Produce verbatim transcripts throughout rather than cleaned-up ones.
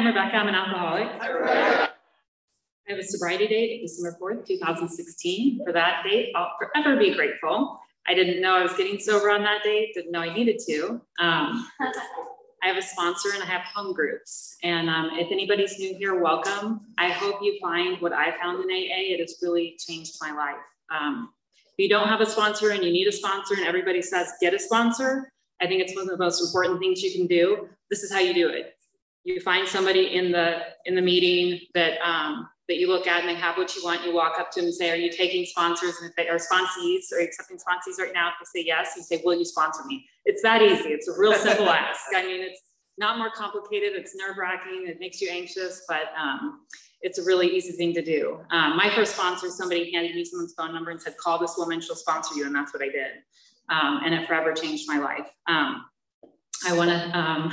I'm Rebecca. I'm an alcoholic. Hi, Rebecca. I have a sobriety date of December fourth, two thousand sixteen. For that date, I'll forever be grateful. I didn't know I was getting sober on that date. Didn't know I needed to. Um, I have a sponsor and I have home groups. And um, if anybody's new here, welcome. I hope you find what I found in A A. It has really changed my life. Um, if you don't have a sponsor and you need a sponsor and everybody says, get a sponsor, I think it's one of the most important things you can do. This is how you do it. You find somebody in the in the meeting that um, that you look at and they have what you want. You walk up to them and say, are you taking sponsors? And if they are sponsees, are you accepting sponsees right now? If they say yes, you say, will you sponsor me? It's that easy. It's a real simple ask. I mean, it's not more complicated. It's nerve wracking. It makes you anxious, but um, it's a really easy thing to do. Um, my first sponsor, somebody handed me someone's phone number and said, call this woman, she'll sponsor you. And that's what I did. Um, and it forever changed my life. Um, I want to um,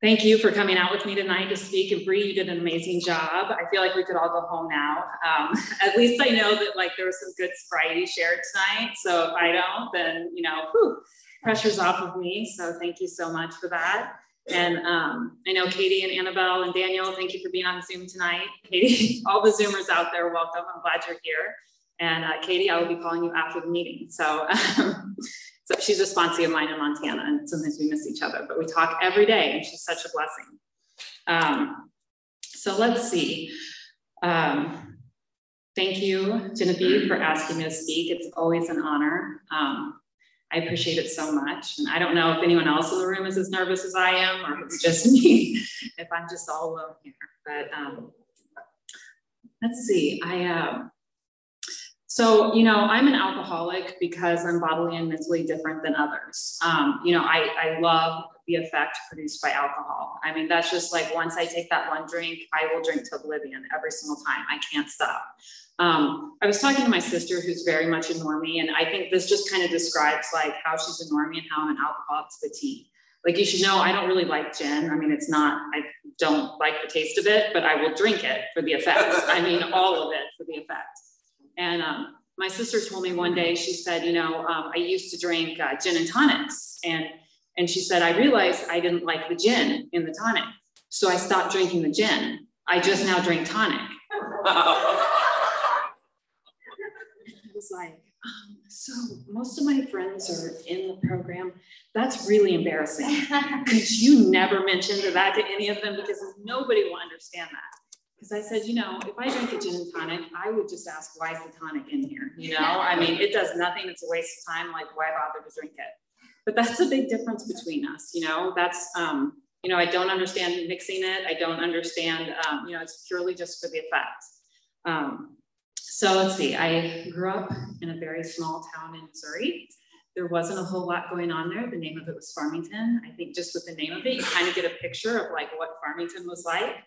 thank you for coming out with me tonight to speak. And Bree, you did an amazing job. I feel like we could all go home now. Um, at least I know that like there was some good sobriety shared tonight. So if I don't, then you know, whew, pressure's off of me. So thank you so much for that. And um, I know Katie and Annabelle and Daniel, thank you for being on Zoom tonight. Katie, all the Zoomers out there, welcome. I'm glad you're here. And uh, Katie, I will be calling you after the meeting. So, um, so she's a sponsee of mine in Montana, and sometimes we miss each other, but we talk every day, and she's such a blessing. Um, so let's see. Um, thank you, Genevieve, for asking me to speak. It's always an honor. Um, I appreciate it so much. And I don't know if anyone else in the room is as nervous as I am, or if it's just me, if I'm just all alone here. But um, let's see. I. Uh, So, you know, I'm an alcoholic because I'm bodily and mentally different than others. Um, you know, I, I love the effect produced by alcohol. I mean, that's just like, once I take that one drink, I will drink to oblivion every single time. I can't stop. Um, I was talking to my sister, who's very much a normie, and I think this just kind of describes like how she's a normie and how I'm an alcoholic's petite. Like, you should know, I don't really like gin. I mean, it's not, I don't like the taste of it, but I will drink it for the effect. I mean, all of it for the effect. And um, my sister told me one day, she said, you know, um, I used to drink uh, gin and tonics. And, and she said, I realized I didn't like the gin in the tonic. So I stopped drinking the gin. I just now drink tonic. I was like, um, so most of my friends are in the program. That's really embarrassing. Could you never mention that to any of them? Because nobody will understand that. Because I said, you know, if I drink a gin and tonic, I would just ask, why is the tonic in here? You know, I mean, it does nothing. It's a waste of time. Like, why bother to drink it? But that's a big difference between us. You know, that's, um, you know, I don't understand mixing it. I don't understand, um, you know, it's purely just for the effect. Um, so let's see, I grew up in a very small town in Missouri. There wasn't a whole lot going on there. The name of it was Farmington. I think just with the name of it, you kind of get a picture of like what Farmington was like.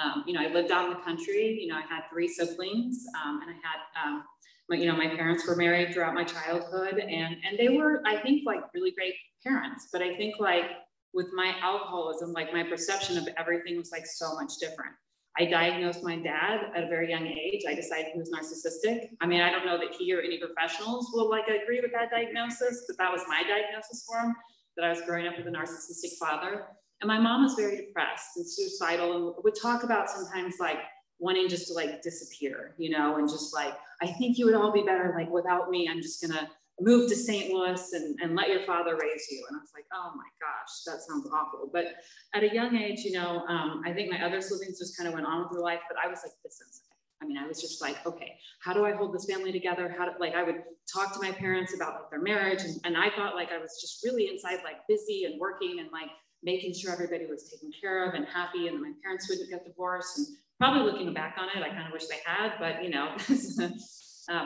Um, you know, I lived out in the country. You know, I had three siblings, um, and I had, um, my, you know, my parents were married throughout my childhood, and and they were, I think, like really great parents. But I think, like with my alcoholism, like my perception of everything was like so much different. I diagnosed my dad at a very young age. I decided he was narcissistic. I mean, I don't know that he or any professionals will like agree with that diagnosis, but that was my diagnosis for him. That I was growing up with a narcissistic father. And my mom was very depressed and suicidal and would talk about sometimes like wanting just to like disappear, you know, and just like, I think you would all be better like without me. I'm just gonna move to Saint Louis and, and let your father raise you. And I was like, oh my gosh, that sounds awful. But at a young age, you know, um, I think my other siblings just kind of went on with their life, but I was like this inside. I mean, I was just like, okay, how do I hold this family together? How do, like, I would talk to my parents about like their marriage. And, and I thought like I was just really inside, like busy and working and like, making sure everybody was taken care of and happy and my parents wouldn't get divorced. And probably looking back on it, I kind of wish they had, but you know, um,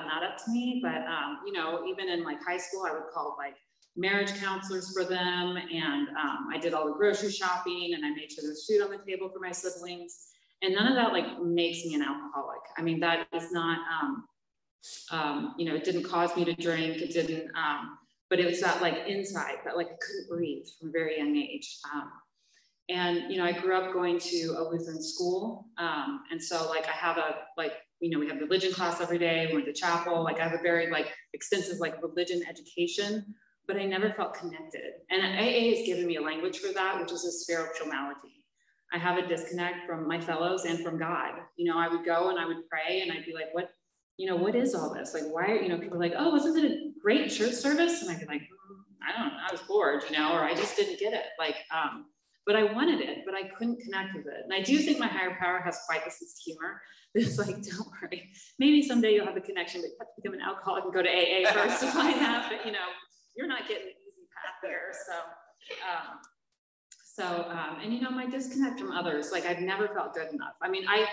not up to me. But um, you know, even in like high school, I would call like marriage counselors for them. And um, I did all the grocery shopping and I made sure there was food on the table for my siblings. And none of that like makes me an alcoholic. I mean, that is not, um, um, you know, it didn't cause me to drink. It didn't, um, but it was that like inside, that like I couldn't breathe from a very young age. Um, and, you know, I grew up going to a Lutheran school. Um, and so like, I have a, like, you know, we have religion class every day, we went to chapel, like I have a very like extensive like religion education, but I never felt connected. And A A has given me a language for that, which is a spirituality. I have a disconnect from my fellows and from God. You know, I would go and I would pray and I'd be like, what, you know, what is all this? Like, why are, you know, people are like, oh, wasn't it a great church service? And I'd be like, I don't know, I was bored, you know, or I just didn't get it. Like, um, but I wanted it, but I couldn't connect with it. And I do think my higher power has quite the sense of humor. It's like, don't worry, maybe someday you'll have a connection, but you have to become an alcoholic and go to A A first to find that, but you know, you're not getting the easy path there. So, um, so, um, and you know, my disconnect from others, like I've never felt good enough. I mean, I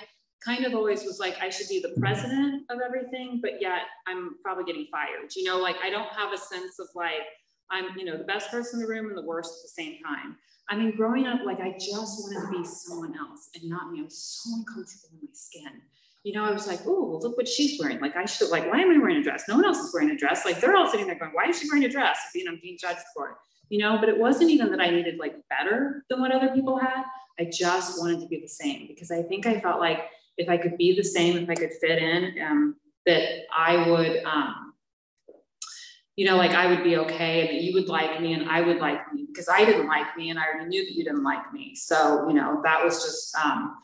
kind of always was like, I should be the president of everything, but yet I'm probably getting fired. You know, like I don't have a sense of like, I'm, you know, the best person in the room and the worst at the same time. I mean, growing up, like, I just wanted to be someone else and not me. I was so uncomfortable in my skin. You know, I was like, oh, well, look what she's wearing. Like, I should, like, why am I wearing a dress? No one else is wearing a dress. Like, they're all sitting there going, why is she wearing a dress? I mean, I'm being judged for it, you know? But it wasn't even that I needed, like, better than what other people had. I just wanted to be the same because I think I felt like if I could be the same, if I could fit in, um, that I would, um, you know, like I would be okay, and you would like me and I would like me because I didn't like me and I already knew that you didn't like me. So, you know, that was just, um,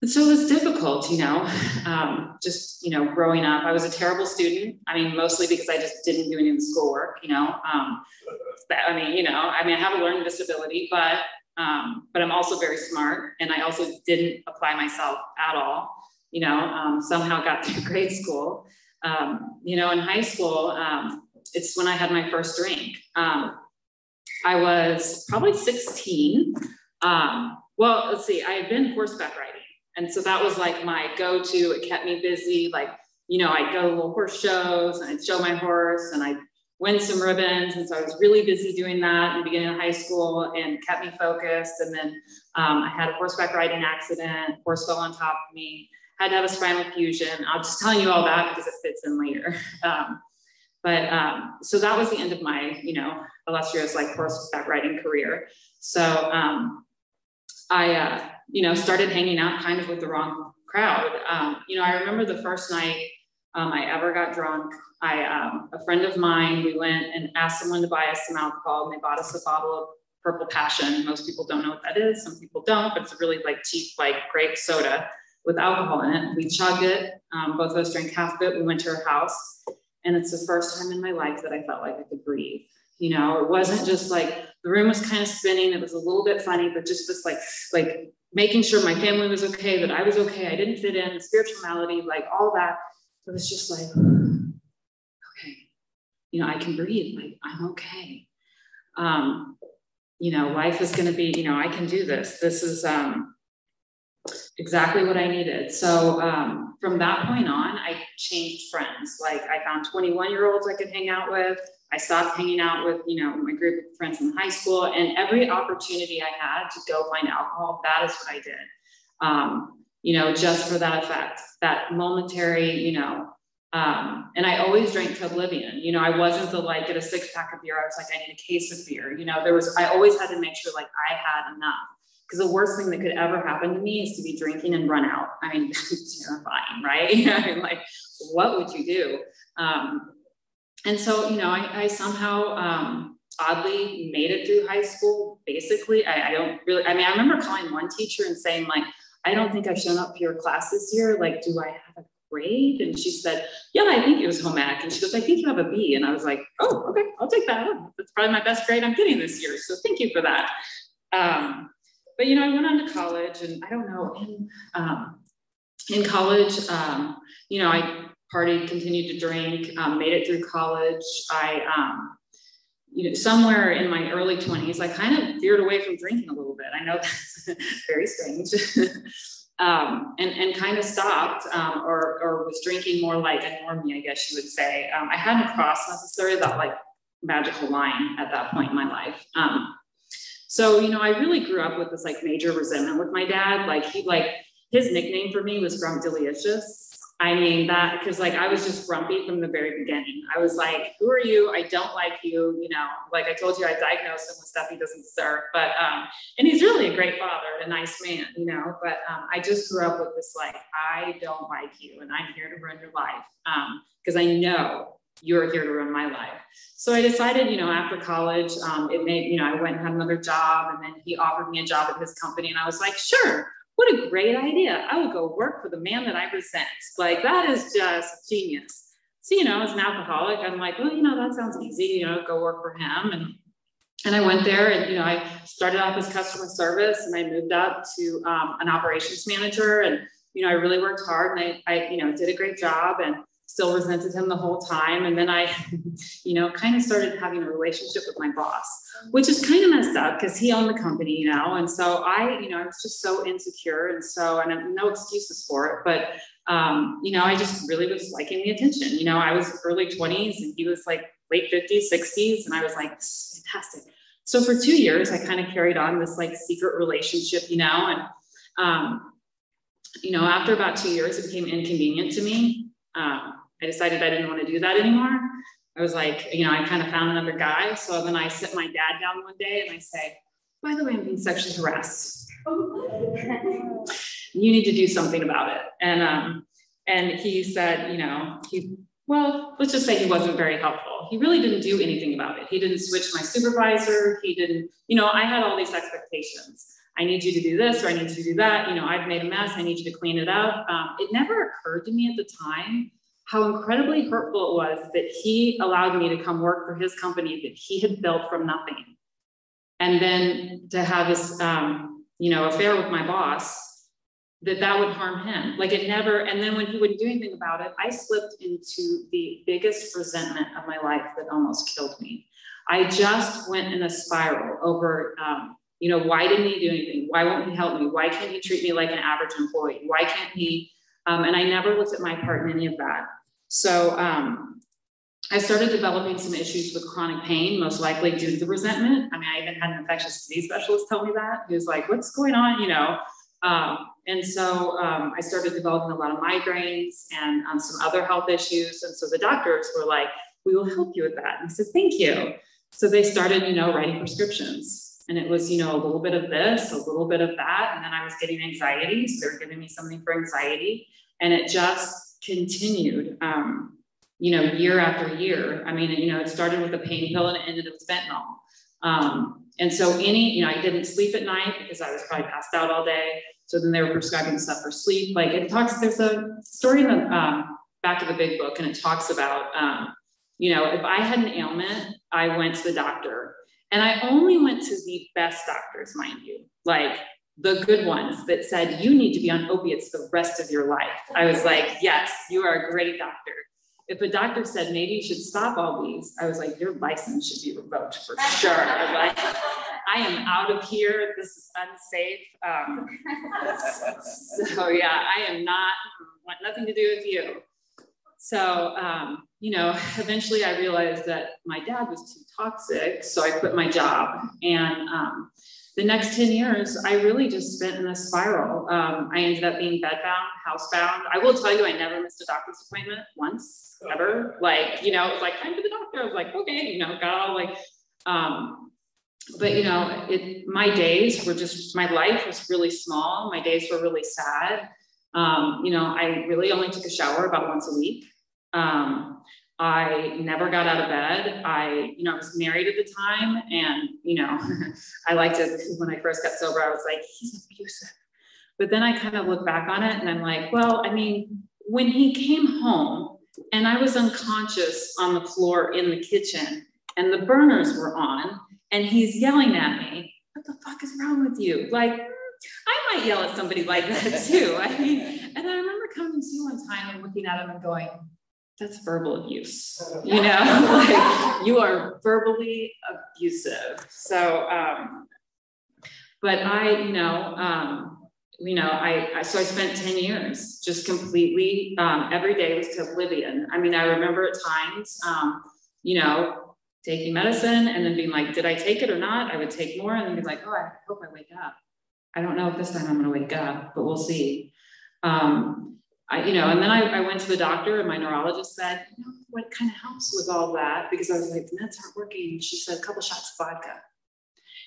and so it was difficult, you know, um, just, you know, growing up, I was a terrible student. I mean, mostly because I just didn't do any of the schoolwork, you know, um, but, I mean, you know, I mean, I have a learning disability, but, um, but I'm also very smart and I also didn't apply myself at all, you know, um, somehow got through grade school, um, you know, in high school, um, it's when I had my first drink. Um, I was probably sixteen. Um, well, let's see, I had been horseback riding. And so that was like my go-to, it kept me busy. Like, you know, I'd go to little horse shows and I'd show my horse and I'd win some ribbons. And so I was really busy doing that in the beginning of high school and kept me focused. And then um, I had a horseback riding accident, horse fell on top of me, had to have a spinal fusion. I'm just telling you all that because it fits in later. Um, But um, so that was the end of my, you know, illustrious like horseback riding career. So um, I, uh, you know, started hanging out kind of with the wrong crowd. Um, you know, I remember the first night um, I ever got drunk. I, um, a friend of mine, we went and asked someone to buy us some alcohol, and they bought us a bottle of Purple Passion. Most people don't know what that is. Some people don't, but it's a really like cheap like grape soda with alcohol in it. We chugged it. Um, both of us drank half of it. We went to her house. And it's the first time in my life that I felt like I could breathe. You know, it wasn't just like, the room was kind of spinning. It was a little bit funny, but just this like, like making sure my family was okay, that I was okay. I didn't fit in, the spirituality, like all that. It was just like, okay, you know, I can breathe. Like, I'm okay. Um, you know, life is going to be, you know, I can do this. This is um, exactly what I needed. So, um, from that point on, I changed friends. Like I found twenty-one year olds I could hang out with. I stopped hanging out with, you know, my group of friends in high school, and every opportunity I had to go find alcohol, that is what I did. Um, you know, just for that effect, that momentary, you know, um, and I always drank to oblivion. You know, I wasn't the like, get a six pack of beer. I was like, I need a case of beer. You know, there was, I always had to make sure like I had enough. Because the worst thing that could ever happen to me is to be drinking and run out. I mean, that's terrifying, right? I mean, like, what would you do? Um, and so, you know, I, I somehow um, oddly made it through high school. Basically, I, I don't really, I mean, I remember calling one teacher and saying like, I don't think I've shown up for your class this year. Like, do I have a grade? And she said, yeah, I think it was home ec. And she goes, I think you have a B. And I was like, oh, okay, I'll take that. That's probably my best grade I'm getting this year. So thank you for that. Um, But, you know, I went on to college, and I don't know, in, um, in college, um, you know, I partied, continued to drink, um, made it through college. I, um, you know, somewhere in my early twenties, I kind of veered away from drinking a little bit. I know that's very strange, um, and, and kind of stopped um, or, or was drinking more like a normie, I guess you would say. Um, I hadn't crossed necessarily that, like, magical line at that point in my life. Um, So, you know, I really grew up with this like major resentment with my dad. Like he, like his nickname for me was Grumpdelicious. I mean that, cause like, I was just grumpy from the very beginning. I was like, who are you? I don't like you. You know, like I told you, I diagnosed him with stuff he doesn't deserve, but, um, and he's really a great father and a nice man, you know, but, um, I just grew up with this, like, I don't like you and I'm here to ruin your life. Um, cause I know you're here to run my life. So I decided, you know, after college, um, it made, you know, I went and had another job, and then he offered me a job at his company. And I was like, sure, what a great idea. I would go work for the man that I resent. Like, that is just genius. So, you know, as an alcoholic, I'm like, well, you know, that sounds easy, you know, go work for him. And And I went there and, you know, I started off as customer service, and I moved up to um, an operations manager. And, you know, I really worked hard, and I, I, you know, did a great job and still resented him the whole time. And then I, you know, kind of started having a relationship with my boss, which is kind of messed up because he owned the company, you know. And so I, you know, I was just so insecure. And so, and I have no excuses for it, but, um, you know, I just really was liking the attention. You know, I was early twenties and he was like late fifties, sixties. And I was like, this is fantastic. So for two years, I kind of carried on this like secret relationship, you know, and, um, you know, after about two years, it became inconvenient to me. Um, I decided I didn't want to do that anymore. I was like, you know, I kind of found another guy. So then I sit my dad down one day and I say, by the way, I'm being sexually harassed. You need to do something about it. And, um, and he said, you know, he, well, let's just say he wasn't very helpful. He really didn't do anything about it. He didn't switch my supervisor. He didn't, you know, I had all these expectations. I need you to do this, or I need you to do that. You know, I've made a mess. I need you to clean it up. Um, it never occurred to me at the time how incredibly hurtful it was that he allowed me to come work for his company that he had built from nothing. And then to have this, um, you know, affair with my boss, that that would harm him. Like, it never, and then when he wouldn't do anything about it, I slipped into the biggest resentment of my life that almost killed me. I just went in a spiral over, um, you know, why didn't he do anything? Why won't he help me? Why can't he treat me like an average employee? Why can't he? Um, and I never looked at my part in any of that. So um, I started developing some issues with chronic pain, most likely due to the resentment. I mean, I even had an infectious disease specialist tell me that. He was like, what's going on, you know? Um, and so um, I started developing a lot of migraines and um, some other health issues. And so the doctors were like, we will help you with that. And I said, thank you. So they started, you know, writing prescriptions. And it was, you know, a little bit of this, a little bit of that. And then I was getting anxiety. So they were giving me something for anxiety. And it just continued, um, you know, year after year. I mean, you know, it started with a pain pill and it ended with fentanyl. Um, and so any, you know, I didn't sleep at night because I was probably passed out all day. So then they were prescribing stuff for sleep. Like, it talks, there's a story in the um, back of the big book, and it talks about, um, you know, if I had an ailment, I went to the doctor, and I only went to the best doctors, mind you, like the good ones that said, you need to be on opiates the rest of your life. I was like, yes, you are a great doctor. If a doctor said, maybe you should stop all these, I was like, your license should be revoked for sure. I was like, I am out of here. This is unsafe. Um, so yeah, I am not, want nothing to do with you. So, um, you know, eventually I realized that my dad was too toxic. So I quit my job. And um, the next ten years, I really just spent in a spiral. Um, I ended up being bedbound, housebound. I will tell you, I never missed a doctor's appointment once, ever. Like, you know, it was like, time to the doctor. I was like, okay, you know, got all like, um, but you know, it, my days were just, my life was really small. My days were really sad. Um, you know, I really only took a shower about once a week. Um, I never got out of bed. I, you know, I was married at the time, and, you know, I liked it. When I first got sober, I was like, he's abusive. But then I kind of look back on it and I'm like, well, I mean, when he came home and I was unconscious on the floor in the kitchen and the burners were on, and he's yelling at me, what the fuck is wrong with you? Like, I might yell at somebody like that too. I mean, and I remember coming to you one time and looking at him and going, that's verbal abuse, you know, like, you are verbally abusive. So, um, but I, you know, um, you know, I, I, so I spent ten years just completely, um, every day was to oblivion. I mean, I remember at times, um, you know, taking medicine and then being like, did I take it or not? I would take more and then be like, oh, I hope I wake up. I don't know if this time I'm going to wake up, but we'll see. Um, I, you know, and then I, I went to the doctor, and my neurologist said, you know, what kind of helps with all that? Because I was like, the meds aren't working. She said, a couple shots of vodka.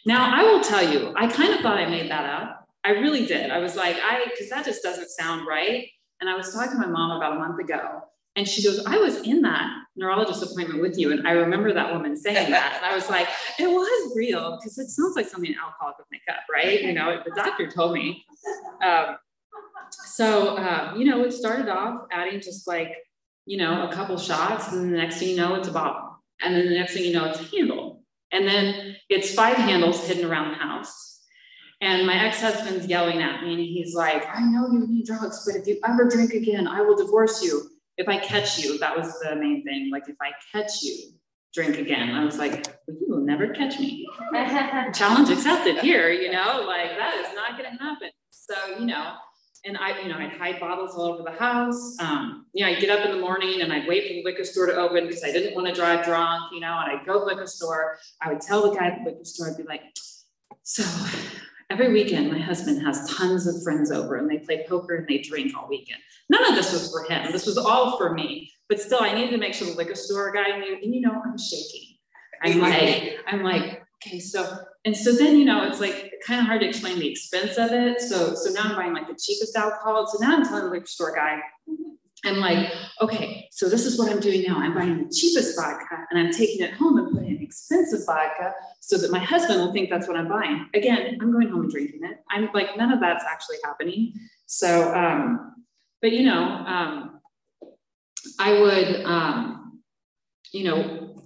Now, I will tell you, I kind of thought I made that up. I really did. I was like, I, because that just doesn't sound right. And I was talking to my mom about a month ago, And she goes, I was in that neurologist appointment with you. And I remember that woman saying that. And I was like, it was real, because it sounds like something an alcoholic would make up, right? You know, the doctor told me. Um, so, um, you know, it started off adding just like, you know, a couple shots. And then the next thing you know, it's a bottle. And then the next thing you know, it's a handle. And then it's five handles hidden around the house. And my ex-husband's yelling at me, and he's like, I know you need drugs, but if you ever drink again, I will divorce you. If I catch you, that was the main thing. Like, if I catch you, drink again. I was like, well, you will never catch me. Challenge accepted here, you know, like that is not going to happen. So, you know, and I, you know, I'd hide bottles all over the house. Um, you know, I'd get up in the morning and I'd wait for the liquor store to open because I didn't want to drive drunk, you know, and I'd go to the liquor store. I would tell the guy at the liquor store, I'd be like, so... every weekend, my husband has tons of friends over and they play poker and they drink all weekend. None of this was for him. This was all for me. But still, I needed to make sure the liquor store guy knew. And, you know, I'm shaking. I'm like, I'm like, okay, so, and so then, you know, it's like kind of hard to explain the expense of it. So, so now I'm buying like the cheapest alcohol. So now I'm telling the liquor store guy, I'm like, okay, so this is what I'm doing now. I'm buying the cheapest vodka and I'm taking it home and putting in expensive vodka so that my husband will think that's what I'm buying. Again, I'm going home and drinking it. I'm like, none of that's actually happening. So, um, but you know, um, I would, um, you know,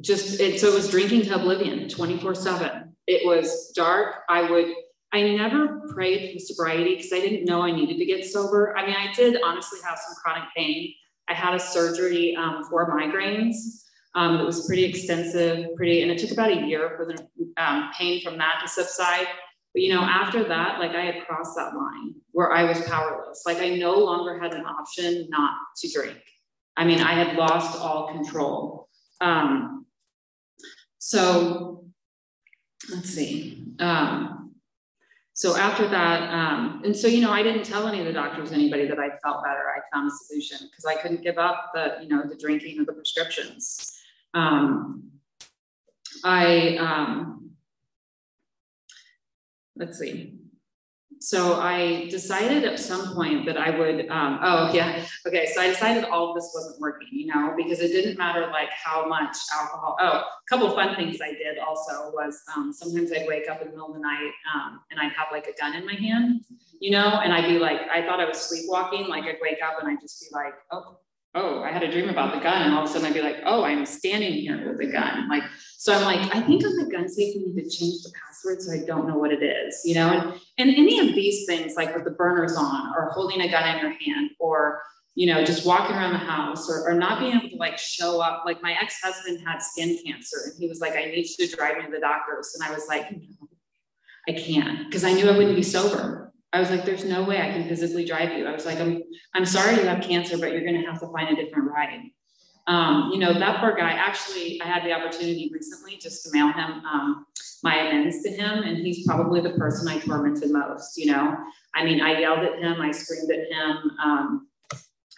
just, it, so it was drinking to oblivion twenty-four seven. It was dark. I would, I never prayed for sobriety because I didn't know I needed to get sober. I mean, I did honestly have some chronic pain. I had a surgery um, for migraines. Um, it was pretty extensive, pretty, and it took about a year for the um, pain from that to subside. But, you know, after that, like I had crossed that line where I was powerless. Like I no longer had an option not to drink. I mean, I had lost all control. Um, so let's see. Um, So after that, um, and so, you know, I didn't tell any of the doctors, anybody that I felt better. I found a solution because I couldn't give up the, you know, the drinking or the prescriptions. Um, I, um, let's see. So I decided at some point that I would, um, oh yeah. Okay. So I decided all of this wasn't working, you know, because it didn't matter like how much alcohol. Oh, a couple of fun things I did also was, um, sometimes I'd wake up in the middle of the night, um, and I'd have like a gun in my hand, you know, and I'd be like, I thought I was sleepwalking. Like I'd wake up and I'd just be like, oh, oh, I had a dream about the gun. And all of a sudden I'd be like, oh, I'm standing here with a gun. Like, so I'm like, I think on the gun safe, we need to change the password. So I don't know what it is, you know, and, and any of these things, like with the burners on or holding a gun in your hand or, you know, just walking around the house or, or not being able to like show up. Like my ex-husband had skin cancer and he was like, I need you to drive me to the doctors. And I was like, no, I can't. Cause I knew I wouldn't be sober. I was like, there's no way I can physically drive you. I was like, I'm, I'm sorry you have cancer, but you're going to have to find a different ride. Um, you know, that poor guy, actually, I had the opportunity recently just to mail him um, my amends to him. And he's probably the person I tormented most, you know. I mean, I yelled at him. I screamed at him. Um,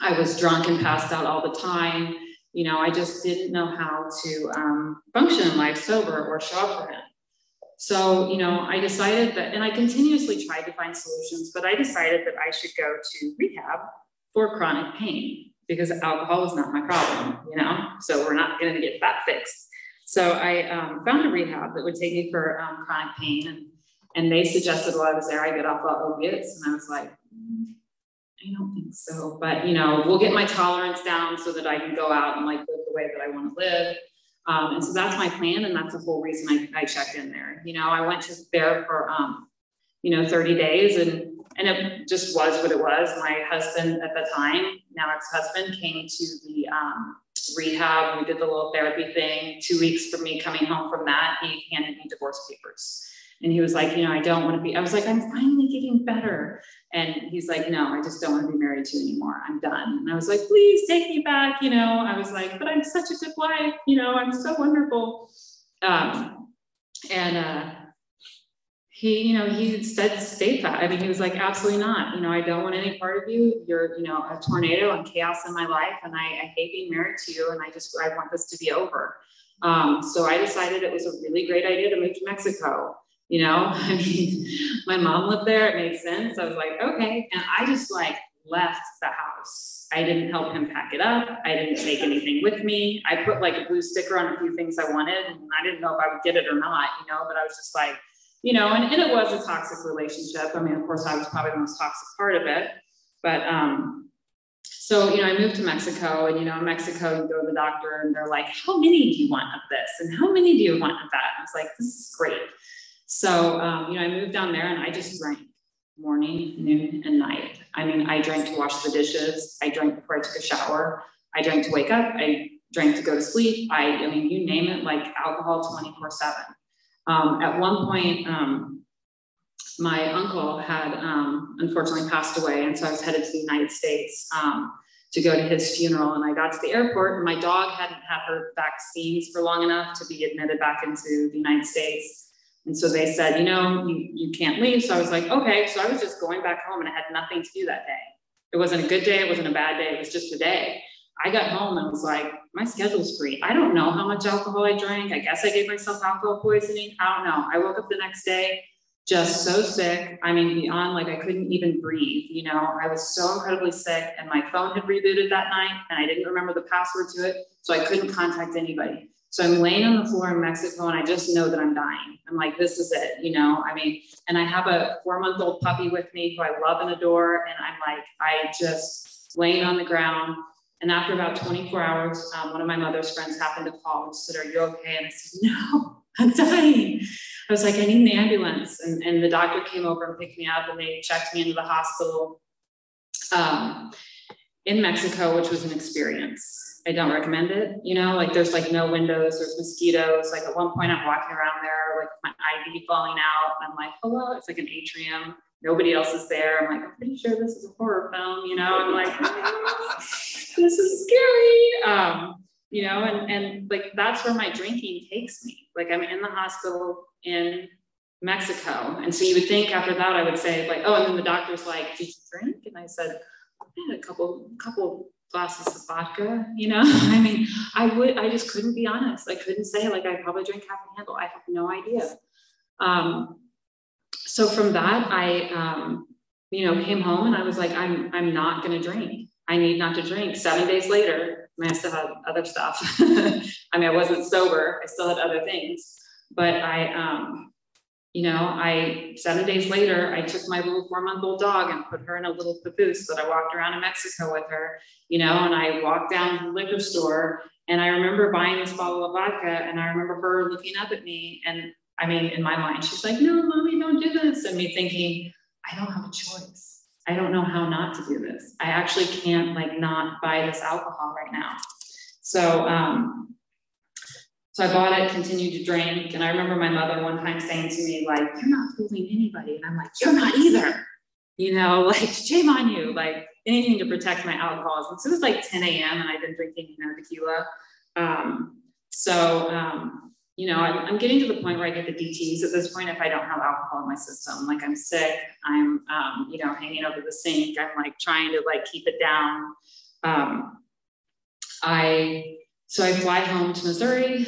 I was drunk and passed out all the time. You know, I just didn't know how to um, function in life sober or show up for him. So, you know, I decided that, and I continuously tried to find solutions, but I decided that I should go to rehab for chronic pain because alcohol was not my problem, you know, so we're not going to get that fixed. So I um, found a rehab that would take me for um, chronic pain, and, and they suggested while I was there, I get off all opiates, and I was like, mm, I don't think so, but, you know, we'll get my tolerance down so that I can go out and like live the way that I want to live. Um, and so that's my plan. And that's the whole reason I, I checked in there. You know, I went to there for, um, you know, thirty days and, and it just was what it was. My husband at the time, now ex-husband, came to the um, rehab. We did the little therapy thing. Two weeks from me coming home from that, he handed me divorce papers. And he was like, you know, I don't want to be, I was like, I'm finally getting better. And he's like, no, I just don't want to be married to you anymore. I'm done. And I was like, please take me back. You know, I was like, but I'm such a good wife. You know, I'm so wonderful. Um, and uh, he, you know, he said, stayed that. I mean, he was like, absolutely not. You know, I don't want any part of you. You're, you know, a tornado and chaos in my life. And I, I hate being married to you. And I just, I want this to be over. Um, so I decided it was a really great idea to move to Mexico. You know, I mean, my mom lived there. It made sense. I was like, okay. And I just like left the house. I didn't help him pack it up. I didn't take anything with me. I put like a blue sticker on a few things I wanted, and I didn't know if I would get it or not, you know, but I was just like, you know, and, and it was a toxic relationship. I mean, of course I was probably the most toxic part of it, but, um, so, you know, I moved to Mexico, and, you know, in Mexico, you go to the doctor and they're like, how many do you want of this? And how many do you want of that? And I was like, this is great. So, um, you know, I moved down there and I just drank morning, noon, and night. I mean, I drank to wash the dishes. I drank before I took a shower. I drank to wake up. I drank to go to sleep. I, I mean, you name it, like alcohol twenty-four seven. Um, at one point, um, my uncle had um, unfortunately passed away. And so I was headed to the United States um, to go to his funeral. And I got to the airport, and my dog hadn't had her vaccines for long enough to be admitted back into the United States. And so they said, you know, you, you can't leave. So I was like, okay. So I was just going back home, and I had nothing to do that day. It wasn't a good day. It wasn't a bad day. It was just a day. I got home and was like, my schedule's free. I don't know how much alcohol I drank. I guess I gave myself alcohol poisoning. I don't know. I woke up the next day just so sick. I mean, beyond, like, I couldn't even breathe. You know, I was so incredibly sick, and my phone had rebooted that night, and I didn't remember the password to it. So I couldn't contact anybody. So I'm laying on the floor in Mexico, and I just know that I'm dying. I'm like, this is it, you know? I mean, and I have a four-month-old puppy with me who I love and adore, and I'm like, I just laying on the ground. And after about twenty-four hours, um, one of my mother's friends happened to call and said, are you okay? And I said, no, I'm dying. I was like, I need an ambulance. And, and the doctor came over and picked me up, and they checked me into the hospital um, in Mexico, which was an experience. I don't recommend it. You know, like there's like no windows, there's mosquitoes. Like at one point I'm walking around there, like my I V falling out, and I'm like, hello, it's like an atrium. Nobody else is there. I'm like, I'm pretty sure this is a horror film. You know, I'm like, oh, this is scary. Um, you know, and, and like, that's where my drinking takes me. Like I'm in the hospital in Mexico. And so you would think after that, I would say like, oh, and then the doctor's like, did you drink? And I said, I had a couple, couple, glasses of vodka, you know. I mean, I would, I just couldn't be honest. I couldn't say like, I probably drank half a handle. I have no idea. Um, so from that, I, um, you know, came home, and I was like, I'm, I'm not going to drink. I need not to drink. Seven days later, I mean, I still had other stuff. I mean, I wasn't sober. I still had other things, but I, um, you know, I, seven days later, I took my little four-month-old dog and put her in a little papoose that I walked around in Mexico with her, you know, and I walked down to the liquor store, and I remember buying this bottle of vodka, and I remember her looking up at me. And I mean, in my mind, she's like, no, mommy, don't do this. And me thinking, I don't have a choice. I don't know how not to do this. I actually can't like not buy this alcohol right now. So, um, So I bought it, continued to drink. And I remember my mother one time saying to me, like, you're not fooling anybody. And I'm like, you're not either. You know, like, shame on you. Like, anything to protect my alcoholism. So it was like ten a.m. and I've been drinking, you know, tequila. Um, so, um, you know, I'm, I'm getting to the point where I get the D Ts at this point if I don't have alcohol in my system. Like, I'm sick. I'm, um, you know, hanging over the sink. I'm, like, trying to, like, keep it down. Um, I... So I fly home to Missouri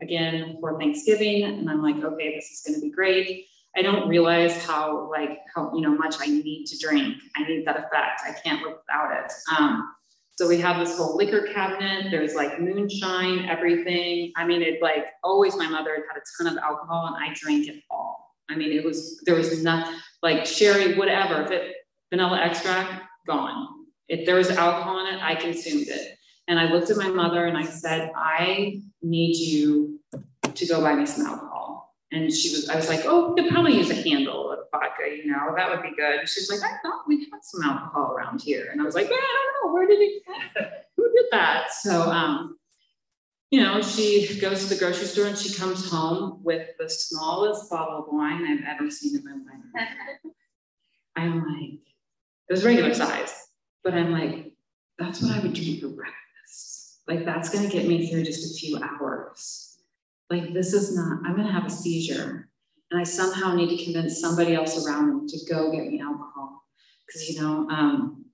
again for Thanksgiving, and I'm like, okay, this is going to be great. I don't realize how, like, how, you know, much I need to drink. I need that effect. I can't live without it. Um, so we have this whole liquor cabinet. There's like moonshine, everything. I mean, it like always, my mother had a ton of alcohol, and I drank it all. I mean, it was, there was nothing like sherry, whatever. If it vanilla extract, gone. If there was alcohol in it, I consumed it. And I looked at my mother and I said, I need you to go buy me some alcohol. And she was, I was like, oh, we could probably use a handle of vodka, you know, that would be good. And she was like, I thought we had some alcohol around here. And I was like, yeah, I don't know, where did it go? Who did that? So, um, you know, she goes to the grocery store and she comes home with the smallest bottle of wine I've ever seen in my life. I'm like, it was regular size, but I'm like, that's what I would drink for breakfast. Like, that's going to get me through just a few hours. Like, this is not, I'm going to have a seizure. And I somehow need to convince somebody else around me to go get me alcohol. Because, you know, um,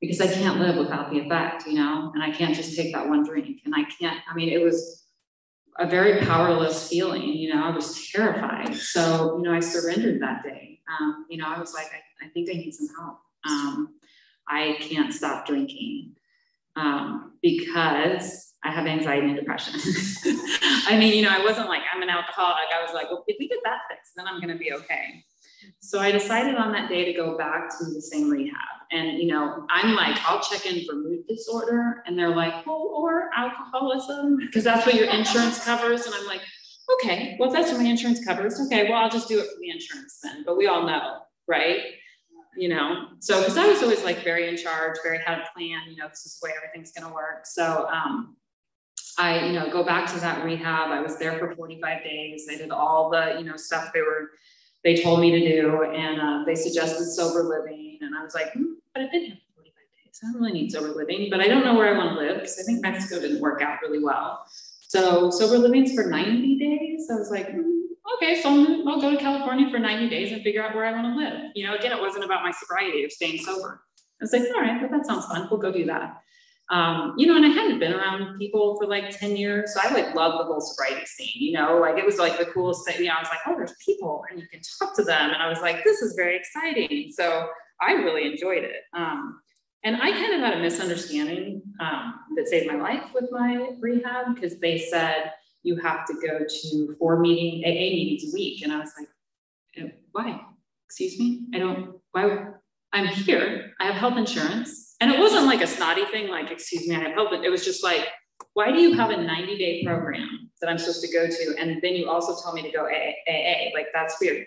because I can't live without the effect, you know, and I can't just take that one drink. And I can't, I mean, it was a very powerless feeling, you know, I was terrified. So, you know, I surrendered that day. Um, you know, I was like, I, I think I need some help. Um, I can't stop drinking um, because I have anxiety and depression. I mean, you know, I wasn't like, I'm an alcoholic. I was like, well, if we get that fixed, then I'm going to be okay. So I decided on that day to go back to the same rehab. And, you know, I'm like, I'll check in for mood disorder. And they're like, oh, or alcoholism, because that's what your insurance covers. And I'm like, okay, well, that's what my insurance covers. Okay, well, I'll just do it for the insurance then. But we all know, right? You know, so because I was always like very in charge, very had a plan, you know, this is the way everything's going to work. So um, I, you know, go back to that rehab. I was there for forty-five days. They did all the, you know, stuff they were They told me to do, and uh, they suggested sober living. And I was like, hmm, but I've been here for forty-five days. I don't really need sober living, but I don't know where I want to live because I think Mexico didn't work out really well. So sober living's for ninety days. I was like, hmm, okay, so I'll, I'll go to California for ninety days and figure out where I want to live. You know, again, it wasn't about my sobriety of staying sober. I was like, all right, well, that sounds fun. We'll go do that. Um, you know, and I hadn't been around people for like ten years. So I like love the whole sobriety scene, you know, like it was like the coolest thing. You know, I was like, oh, there's people and you can talk to them. And I was like, this is very exciting. So I really enjoyed it. Um, and I kind of had a misunderstanding um, that saved my life with my rehab, because they said you have to go to four meeting, A A meetings a week. And I was like, why? Excuse me? I don't, why? I'm here. I have health insurance. And it wasn't like a snotty thing, like, excuse me, I have help. It was just like, why do you have a ninety day program that I'm supposed to go to? And then you also tell me to go A A, like, that's weird.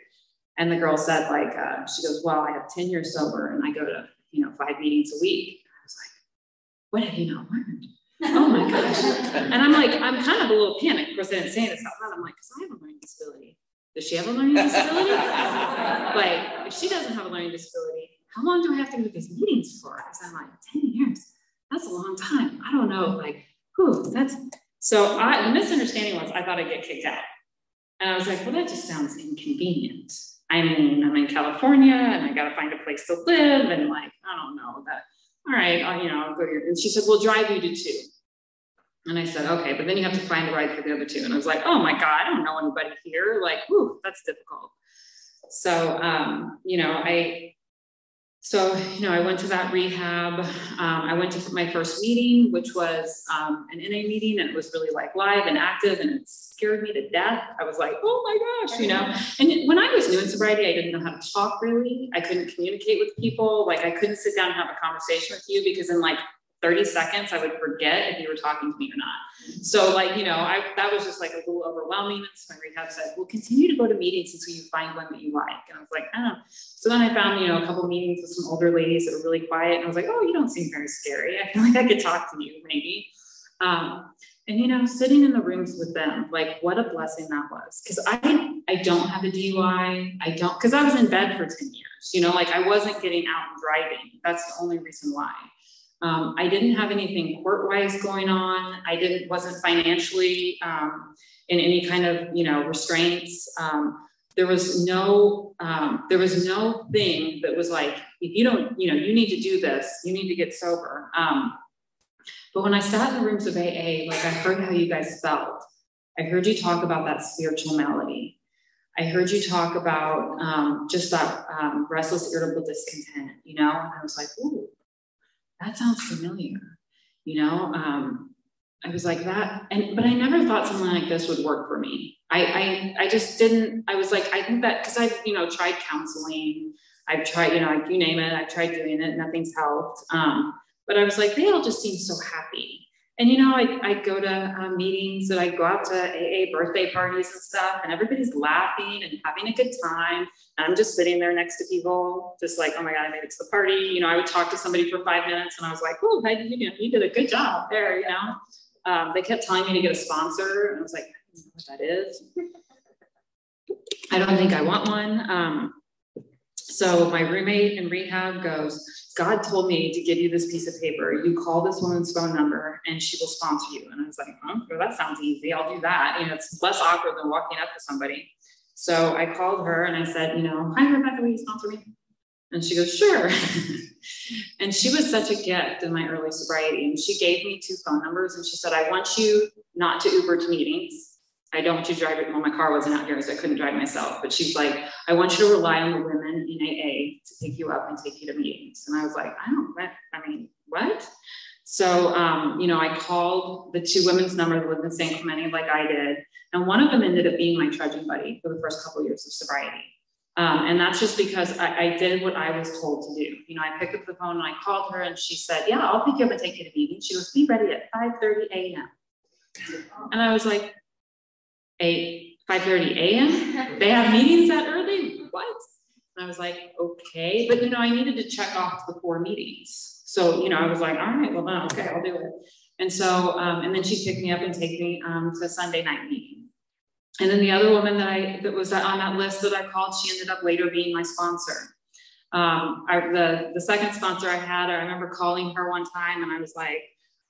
And the girl said, like, uh, she goes, well, I have ten years sober and I go to, you know, five meetings a week. I was like, what have you not learned? Oh my gosh. And I'm like, I'm kind of a little panicked. Of course, I didn't say this out loud. I'm like, because I have a learning disability. Does she have a learning disability? Like, if she doesn't have a learning disability, how long do I have to go to these meetings for? Because I'm like, ten years, that's a long time. I don't know, like, whew, that's, so I, the misunderstanding was I thought I'd get kicked out. And I was like, well, that just sounds inconvenient. I mean, I'm in California and I got to find a place to live. And like, I don't know that. All right, I'll, you know, I'll go to your, and she said, we'll drive you to two. And I said, okay, but then you have to find a ride for the other two. And I was like, oh my God, I don't know anybody here. Like, whew, that's difficult. So, um, you know, I, So, you know, I went to that rehab. Um, I went to my first meeting, which was um, an N A meeting, and it was really like live and active, and it scared me to death. I was like, oh my gosh, you know. And when I was new in sobriety, I didn't know how to talk really. I couldn't communicate with people. Like I couldn't sit down and have a conversation with you because in like thirty seconds, I would forget if you were talking to me or not. So like, you know, I, that was just like a little overwhelming. And so my rehab said, well, continue to go to meetings until you find one that you like. And I was like, oh. So then I found, you know, a couple of meetings with some older ladies that were really quiet. And I was like, oh, you don't seem very scary. I feel like I could talk to you maybe. Um, and, you know, sitting in the rooms with them, like what a blessing that was. Cause I, I don't have a D U I. I don't, cause I was in bed for ten years, you know, like I wasn't getting out and driving. That's the only reason why. Um, I didn't have anything court-wise going on. I didn't, wasn't financially um, in any kind of, you know, restraints. Um, there was no, um, there was no thing that was like, if you don't, you know, you need to do this, you need to get sober. Um, but when I sat in the rooms of A A, like I heard how you guys felt. I heard you talk about that spiritual malady. I heard you talk about um, just that um, restless, irritable discontent, you know, and I was like, ooh. That sounds familiar, you know? Um, I was like that, and but I never thought something like this would work for me. I I, I just didn't, I was like, I think that, because I've, you know, tried counseling, I've tried, you know, like you name it, I've tried doing it, nothing's helped. Um, but I was like, they all just seem so happy. And, you know, I, I'd go to uh, meetings and I'd go out to A A birthday parties and stuff, and everybody's laughing and having a good time. And I'm just sitting there next to people, just like, oh my God, I made it to the party. You know, I would talk to somebody for five minutes and I was like, oh, you know, you did a good job there, you know. Um, they kept telling me to get a sponsor. And I was like, I don't know what that is. I don't think I want one. Um, So my roommate in rehab goes, God told me to give you this piece of paper. You call this woman's phone number and she will sponsor you. And I was like, oh, well, that sounds easy. I'll do that. You know, it's less awkward than walking up to somebody. So I called her and I said, you know, hi, Rebecca, will you sponsor me? And she goes, sure. And she was such a gift in my early sobriety. And she gave me two phone numbers and she said, I want you not to Uber to meetings. I don't want you to drive it. Well, my car wasn't out here, so I couldn't drive myself. But she's like, I want you to rely on the women in A A to pick you up and take you to meetings. And I was like, I don't, I mean, what? So, um, you know, I called the two women's number that lived in San Clemente like I did. And one of them ended up being my trudging buddy for the first couple of years of sobriety. Um, and that's just because I, I did what I was told to do. You know, I picked up the phone and I called her and she said, yeah, I'll pick you up and take you to meetings. She goes, be ready at five thirty a m And I was like, eight, five thirty a m They have meetings that early? What? And I was like, okay. But, you know, I needed to check off the four meetings. So, you know, I was like, all right, well, no, okay, I'll do it. And so, um, and then she picked me up and take me um, to a Sunday night meeting. And then the other woman that I, that was on that list that I called, she ended up later being my sponsor. Um, I, the, the second sponsor I had, I remember calling her one time and I was like,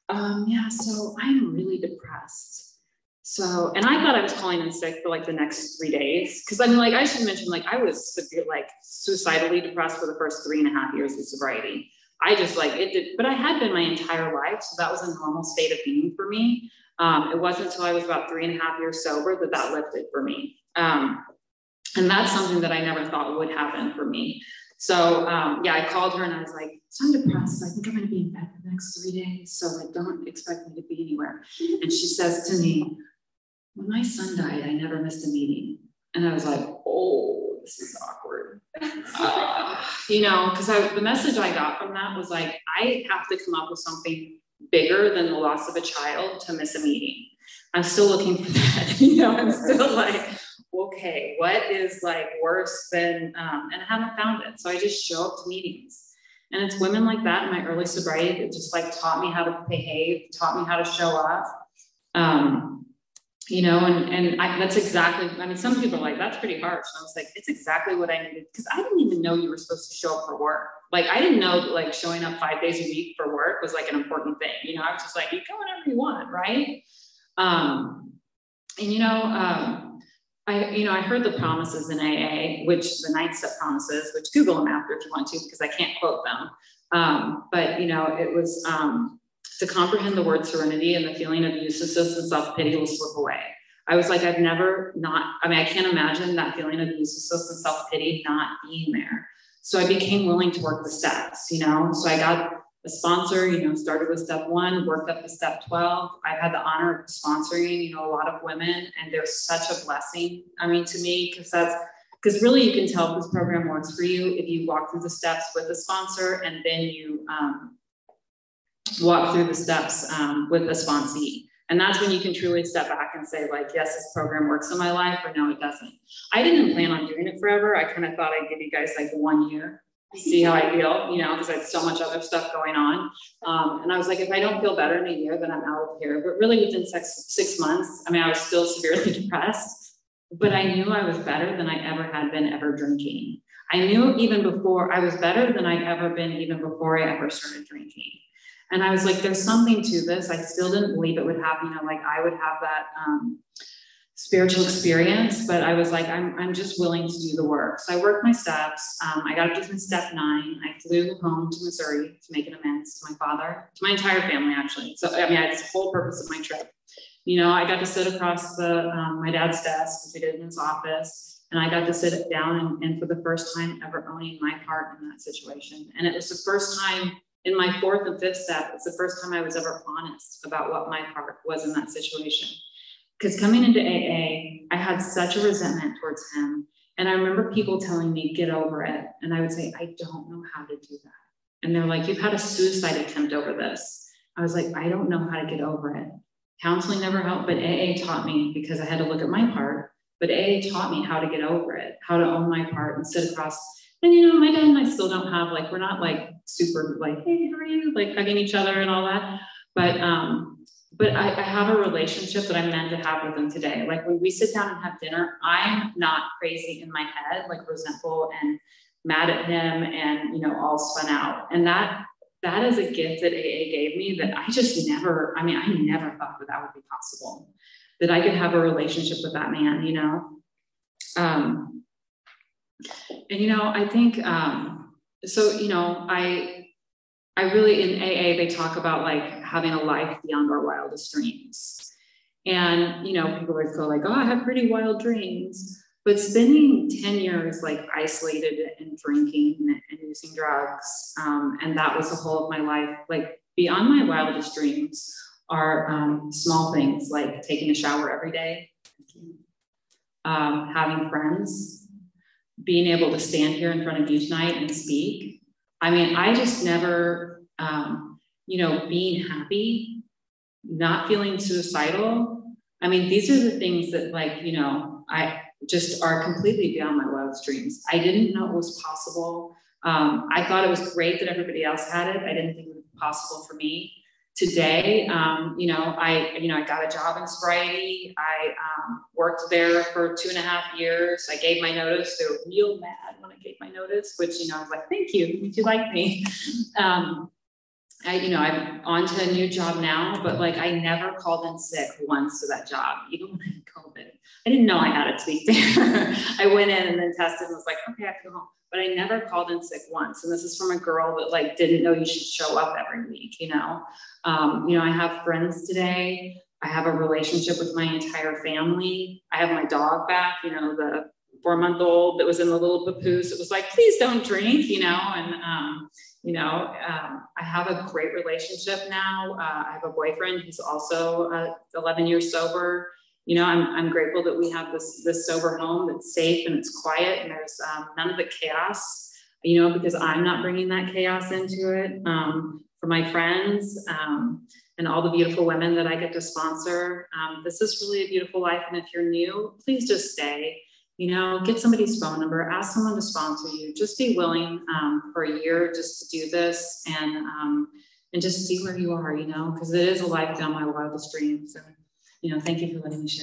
um, yeah, so I'm really depressed. So, and I thought I was calling in sick for like the next three days. Cause I'm like, I should mention, like, I was severe, like suicidally depressed for the first three and a half years of sobriety. I just like, it did, but I had been my entire life. So that was a normal state of being for me. Um, it wasn't until I was about three and a half years sober that that lifted for me. Um, and that's something that I never thought would happen for me. So, um, yeah, I called her and I was like, so I'm depressed. I think I'm going to be in bed for the next three days. So like, don't expect me to be anywhere. And she says to me, when my son died, I never missed a meeting. And I was like, oh, this is awkward. Uh, you know, because I, the message I got from that was like, I have to come up with something bigger than the loss of a child to miss a meeting. I'm still looking for that. You know, I'm still like, okay, what is like worse than, um, and I haven't found it. So I just show up to meetings. And it's women like that in my early sobriety that just like taught me how to behave, taught me how to show up. Um, You know, and, and I, that's exactly, I mean, some people are like, that's pretty harsh. And I was like, it's exactly what I needed. Cause I didn't even know you were supposed to show up for work. Like, I didn't know that like showing up five days a week for work was like an important thing. You know, I was just like, you go whenever you want. Right. Um, and you know, um, I, you know, I heard the promises in A A, which the ninth step promises, which Google them after if you want to, because I can't quote them. Um, but you know, it was, um, to comprehend the word serenity and the feeling of uselessness and self-pity will slip away. I was like, I've never not, I mean, I can't imagine that feeling of uselessness and self-pity not being there. So I became willing to work the steps, you know? So I got a sponsor, you know, started with step one, worked up to step twelve. I've had the honor of sponsoring, you know, a lot of women, and they're such a blessing, I mean, to me, because that's, because really you can tell if this program works for you if you walk through the steps with a sponsor and then you, um, walk through the steps um, with a sponsee. And that's when you can truly step back and say like, yes, this program works in my life, or no, it doesn't. I didn't plan on doing it forever. I kind of thought I'd give you guys like one year, see how I feel, you know, because I had so much other stuff going on. Um, and I was like, if I don't feel better in a year, then I'm out of here. But really within six, six months, I mean, I was still severely depressed, but I knew I was better than I ever had been ever drinking. I knew even before, I was better than I'd ever been even before I ever started drinking. And I was like, there's something to this. I still didn't believe it would happen. You know, like I would have that um, spiritual experience, but I was like, I'm, I'm just willing to do the work. So I worked my steps. Um, I got up to step nine. I flew home to Missouri to make an amends to my father, to my entire family, actually. So, I mean, it's the whole purpose of my trip. You know, I got to sit across the um, my dad's desk, because we did it in his office. And I got to sit down and, and for the first time ever owning my part in that situation. And it was the first time in my fourth and fifth step, it's the first time I was ever honest about what my part was in that situation. Because coming into A A, I had such a resentment towards him. And I remember people telling me, get over it. And I would say, I don't know how to do that. And they're like, you've had a suicide attempt over this. I was like, I don't know how to get over it. Counseling never helped, but A A taught me, because I had to look at my part, but A A taught me how to get over it, how to own my part and sit across. And, you know, my dad and I still don't have, like, we're not like super like, hey, how are you? Like hugging each other and all that. But, um, but I, I have a relationship that I'm meant to have with them today. Like when we sit down and have dinner, I'm not crazy in my head, like resentful and mad at him and, you know, all spun out. And that, that is a gift that A A gave me that I just never, I mean, I never thought that that would be possible, that I could have a relationship with that man, you know? Um, And, you know, I think, um, so, you know, I, I really, in A A, they talk about like having a life beyond our wildest dreams. And, you know, people would go like, oh, I have pretty wild dreams. But spending ten years like isolated and drinking and using drugs, um, and that was the whole of my life, like beyond my wildest dreams are um, small things like taking a shower every day, um, having friends, being able to stand here in front of you tonight and speak. I mean, I just never, um, you know, being happy, not feeling suicidal. I mean, these are the things that like, you know, I just are completely beyond my wildest dreams. I didn't know it was possible. Um, I thought it was great that everybody else had it. I didn't think it was possible for me. Today, um, you know, I, you know, I got a job in sobriety. I um, worked there for two and a half years. I gave my notice. They were real mad when I gave my notice, which, you know, I was like, thank you. Would you like me? Um, I, you know, I'm on to a new job now, but like, I never called in sick once to that job, even when I had COVID. I didn't know I had it, to be fair. I went in and then tested and was like, okay, I can go home. But I never called in sick once. And this is from a girl that like didn't know you should show up every week, you know? Um, you know, I have friends today. I have a relationship with my entire family. I have my dog back, you know, the four-month-old that was in the little papoose. It was like, please don't drink, you know? And, um, you know, um, I have a great relationship now. Uh, I have a boyfriend who's also uh, eleven years sober. You know, I'm, I'm grateful that we have this, this sober home that's safe and it's quiet and there's um, none of the chaos, you know, because I'm not bringing that chaos into it. Um, for my friends um, and all the beautiful women that I get to sponsor, um, this is really a beautiful life. And if you're new, please just stay, you know, get somebody's phone number, ask someone to sponsor you, just be willing um, for a year just to do this and, um, and just see where you are, you know, because it is a life beyond my wildest dreams. So, you know, thank you for letting me share.